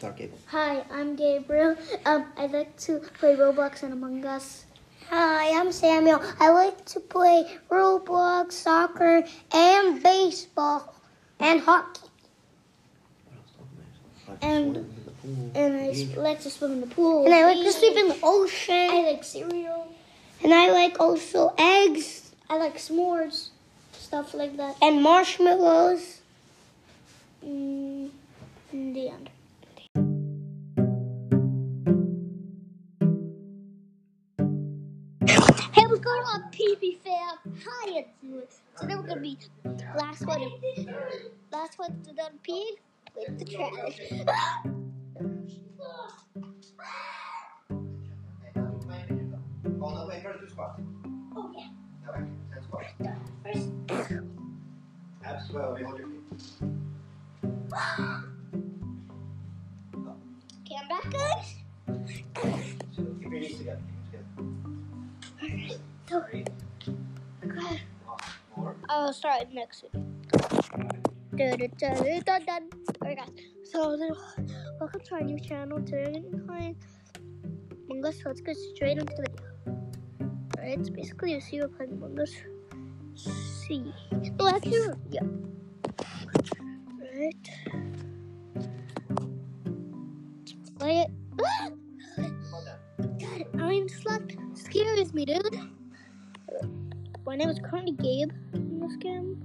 Talk, Gabe. Hi, I'm Gabriel. I like to play Roblox and Among Us. Hi, I'm Samuel. I like to play Roblox, soccer, and baseball, and hockey. And I like to swim in the pool. And I like to sleep in the ocean. I like cereal. And I like also eggs. I like s'mores, stuff like that. And marshmallows. The end. Hey, what's going on, Peepy fam? Hi, it's you. Today we're gonna be last one to done pee with the trash. Wait, first do squats. Oh yeah. Okay, that's squats. First. Absolutely. Hold your feet. Okay, I'm back good. So keep your knees together. I'll start it next week. Alright guys, so welcome to our new channel. Today we're going to be playing Among Us, so let's get straight into the video. Alright, so basically you see we're playing Among Us. See. No, actually, yeah. Alright. Let's play it. God, I mean, this lot scares me, dude. My name is Chrony Gabe in this game.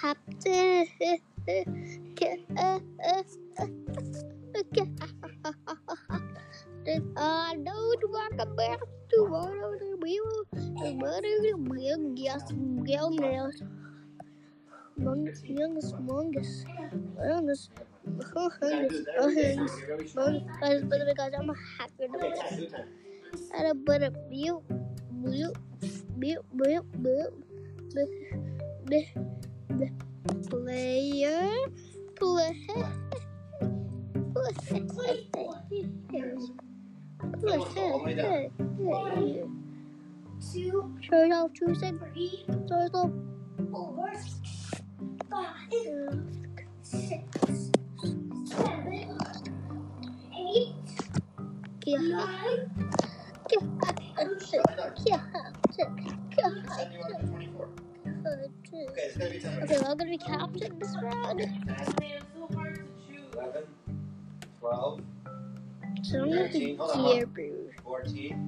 Captain. Don't walk back to water. We will get nails. Because I'm a hacker. Okay, we're gonna be captain this round. It's so hard to choose. 11, 12, 13, 14,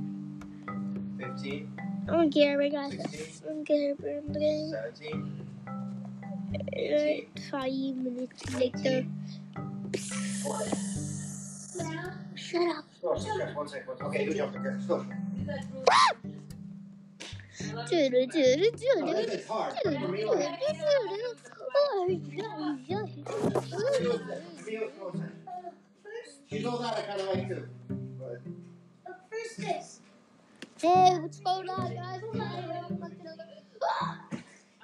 15, I'm Gary, guys. 16, I'm Gary. 17. 5 minutes later. Shut up. One second. Okay, you jump again. Stop. You know that I kind of like too. First this. Hey, what's going on, guys?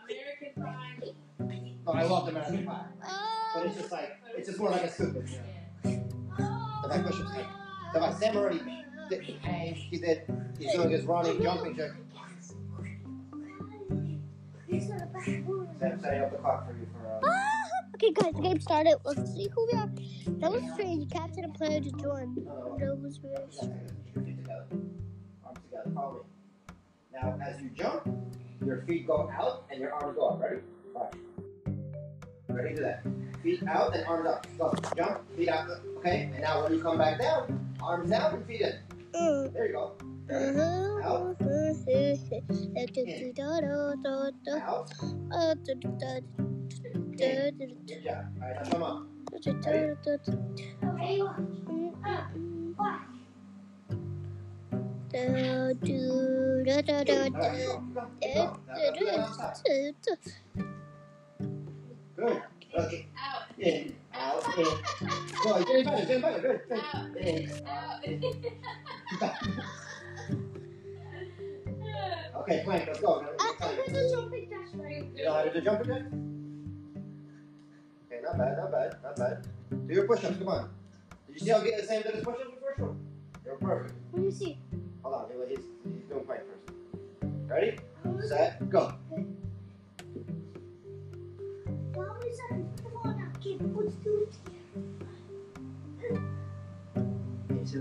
American Pride. Oh, I love American Pie. But it's just like, it's just more like a soup. You know? The back push-ups. The Sam already did hands. He did. He's doing his running, jumping check. Sam setting up the clock for you for. Okay, guys, the game started. Let's see who we are. That was strange. Captain and player just joined. That was very strange. Arms together, follow me. Now, as you jump, your feet go out and your arms go up. Ready? Five. Ready? Do that. Feet out and arms up. Go. Jump. Feet out. Okay. And now when you come back down, arms out and feet in. There you go. Out. In. Out. In. Good job. All right. Now come on. Ready? Okay. Watch. Go. Good. Okay. Out. In. Out. In. No, you're doing better. Good. Out. In. Out. Okay, Plank, let's go. I did the jumping dash right. You know how to do jumping dash? Okay, not bad. Do your push-ups, come on. Did you see how good the Sam did his push-ups before? Sure. You're perfect. Let me see. Hold on, he's doing Plank first. Ready? Set. Go.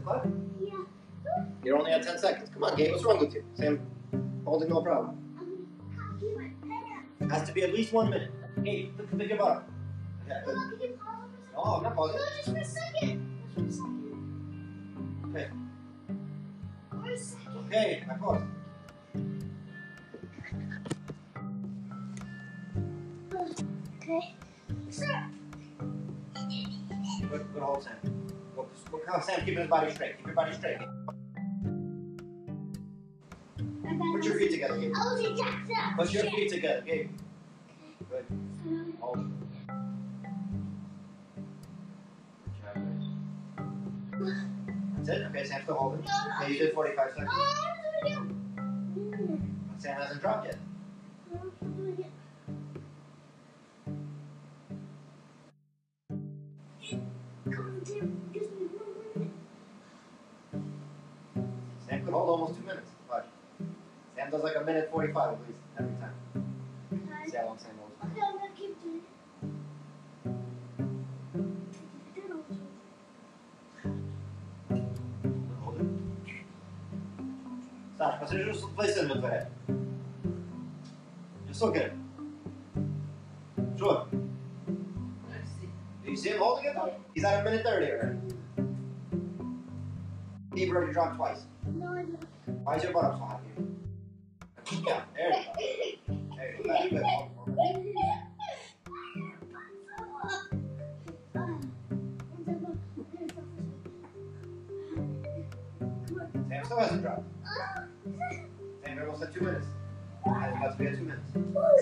What? Yeah. You only had 10 seconds. Come on, Gabe. What's wrong with you? Sam, holding no problem. It has to be at least 1 minute. Gabe, pick it up. Okay. No, I'm not pausing. No, just for a second. Okay. For a second. Okay, I paused. Okay. Sir. Good hold, Sam. Sam, keep his body straight. Keep your body straight. Put your feet together, Gabe. Put your feet together, Gabe. Good. Hold it. Good job, guys. That's it? Okay, Sam, still hold it. Okay, you did 45 seconds. But Sam hasn't dropped yet. Sam could hold almost 2 minutes. Watch. Sam does like 1:45 at least every time. Okay. See how long Sam holds. Okay, I'm gonna keep doing it. Hold it. Саш, посмотри, что Плейсен вытворяет. You're so good. Sure. Do you see him holding it though? He's at 1:30 already. He already dropped twice. No, I didn't. Why is your butt up so hot here? Yeah, there you go. There you go. That's good. Why is your butt so hot? Sam still hasn't dropped. Sam almost at 2 minutes. It's about to be at 2 minutes. Oh,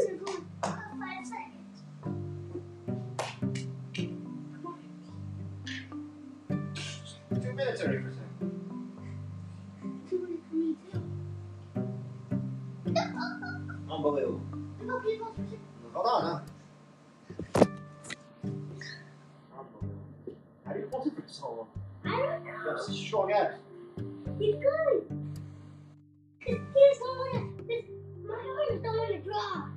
you're going. 5 seconds. Minutes 30%. Unbelievable. Hold on, huh? Unbelievable. How do you hold it for so long? I don't know. You have such strong abs. He's good. Cause he just don't want to. My arms don't want to drop.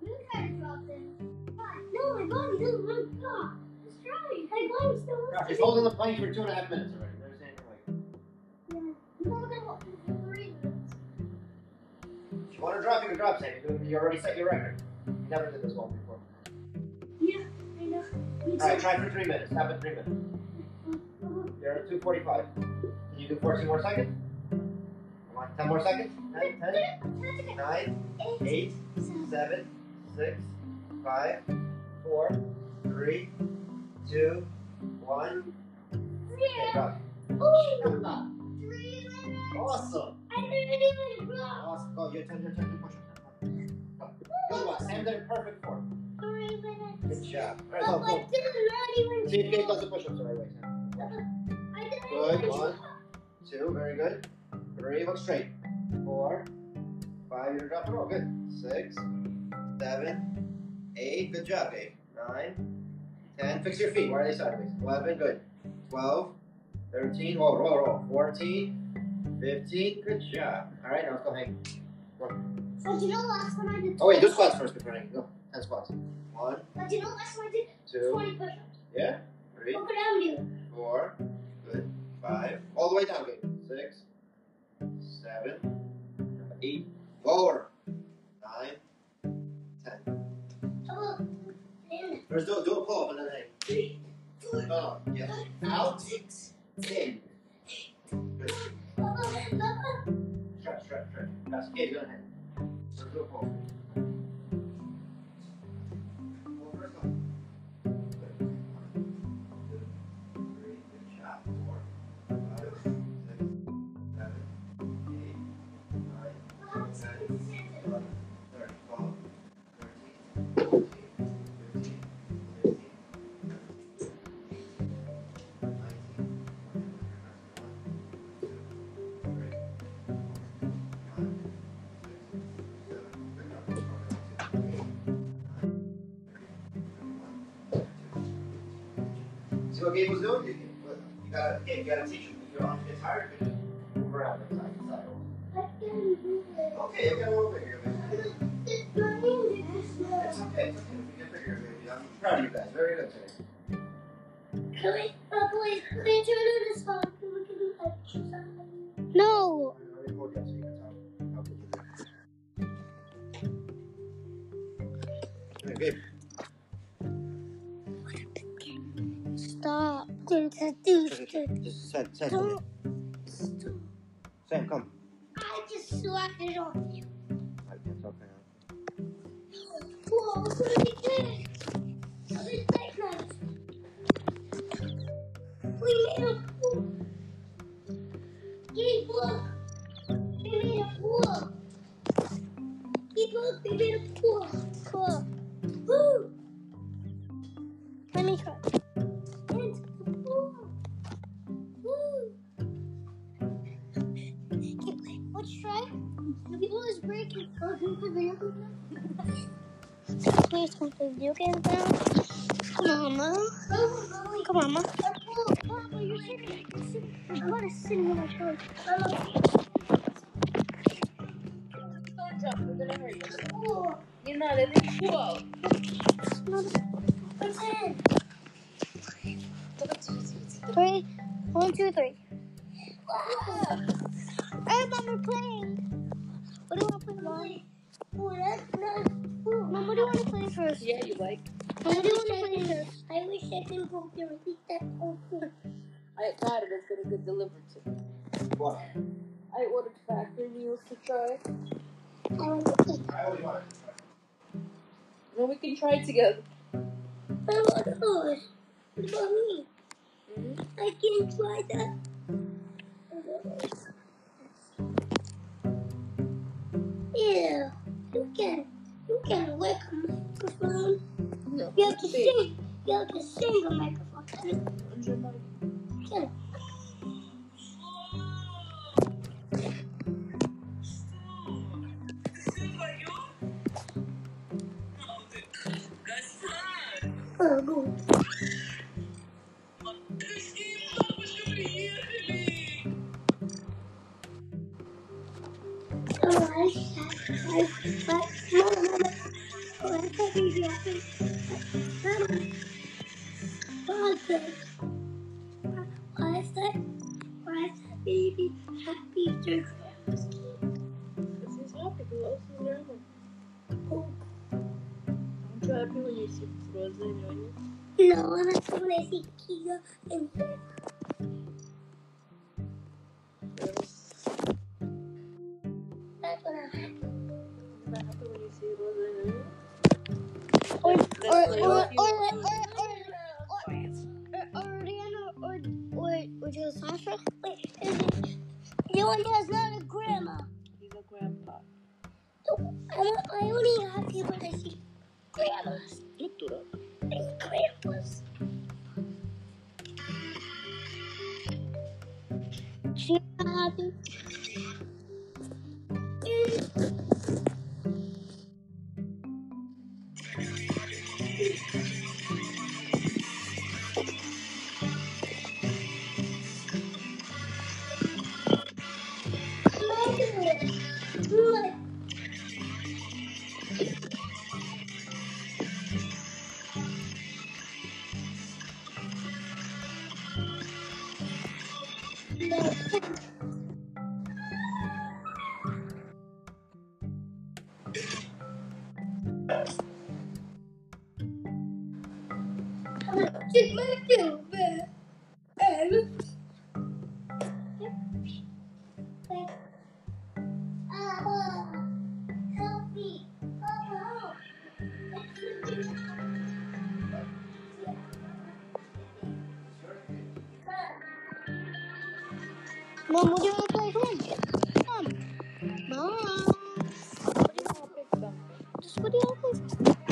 You try to drop them. No, my body doesn't want to drop. He's holding the plank for 2.5 minutes already. There's anything like that. Yeah. 3 minutes. If you want to drop, you can drop, Sam. You already set your record. You never did this one before. Yeah, I know. Alright, try for 3 minutes. Stop at 3 minutes. You're at 2:45. Can you do 14 more seconds? Come on, 10 more seconds. 10, 9, 8, 7, 6, 5, 4, 3, 2, 1. Yeah. Okay, go. 3 minutes. Awesome. I didn't even drop. Awesome. Go. Your turn to push up. Good one. Sam did a perfect form. 3 minutes. Good job. All right, go. I did not even. See if Gabe does the push-ups the right way, Sam. I didn't even. Good. 1, 2. Very good. 3. Look straight. 4, 5. You're dropping. Oh, good. 6, 7, 8. Good job, Gabe. 9, 10, fix your feet. Why are they sideways? 11, good. 12, 13, roll. 14, 15, good job. Alright, now let's go hang. But you know last time I did 20. Oh wait, do squats first before hanging. Go. 10 squats. 1. But you know last time I did 20 push-ups. Yeah? 3. What could I do? 4. Good. 5. All the way down, good. 6. 7. 8. Lower. 9. 10. First, do a pull-up and then hang. 3, 4, no, yes. Out. 6, 8. Good. Stretch. That's okay, you're gonna hang. Let's do a pull-up. Pull first up. Good. 1, 2, 3, good shot. 4, 5, 6, 7, 8, 9, 10. So Gabe was doing it. You gotta teach him. If your arms get tired, you can just move around like side to side. Okay, you got a little bigger. It's okay. We can figure it out. Billy, Billy, they turn on his phone so we can do exercise. No. Hey, babe. Stop. Sam, come. Sam, come. I just slapped it on you. I can't talk now. Whoa, what are we doing? We made a pool. Gabe, look. We made a pool. Gabe, look. We made a pool. Cool. Woo! Let me try. Into the pool. Woo! Okay, let's try. The pool is breaking. Oh, can we play video games now? Please, can we play video games now? Come on, Mom. Come on, Mom. Papa, you're sitting. I want to sit on my phone. Oh. You're not in the pool. What's in? 1, 2, 3. Wow. Hey, Mom, we're playing. What do you want to play, Mom? Oh, that's not cool. Mom, what do you want to play first? Yeah, you like. Mom, what do you want to play first? I wish I could go there and eat that whole thing. I thought it was going to get delivered to me. What? I ordered factory meals to try. I only want it. Then we can try it together. I want those. Mommy. I can try that. Yeah. You can work on the microphone. No. You have to sing. You have to sing on the microphone. Yeah. Baby, happy birthday. This is happy. Who else is there? Oh. I'm trying to be when you see Rosa and Onion. No, I'm not when I see Kia and Beth. That's what I'm happy. Is that happy when you see Rosa and Onion? Or Joe Sasha? Wait, the one that's not a grandma. He's a grandpa. No, I only have people that see grandmas. Look it up. And grandpas. She's not happy. Mom, what do you want to play first? Mom. Mom. What do you want to pick something? Just what do you want to play first?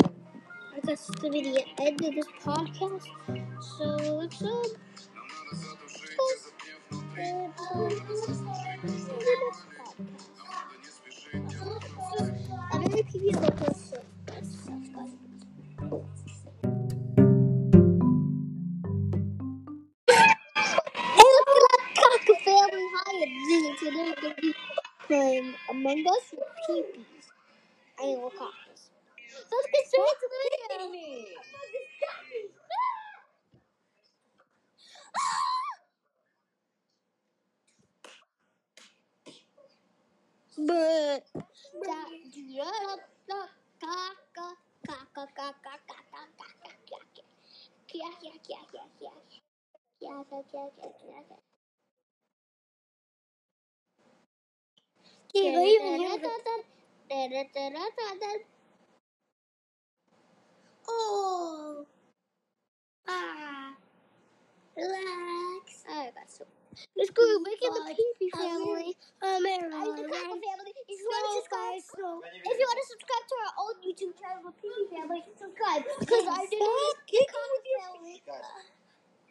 I guess it's going to be the end of this podcast. So, let's go. I'm going to keep you looking soon. Today we're going to be playing Among Us with Peepies and little cockles. So let's get straight to the video. Okay. Can you even Oh! Ah! Relax. Alright, guys. So let's go look at the Peepy family. Family. If you want to subscribe, if you want to subscribe to our old YouTube channel, Peepy family, subscribe because I did not get family.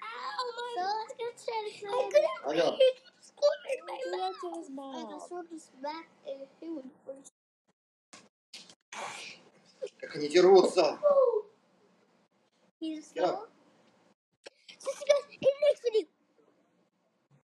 Ow, my! So let's get started. I couldn't believe he keeps scolding my mouth. I just want to smack and he would first. Как они дерутся? He's so.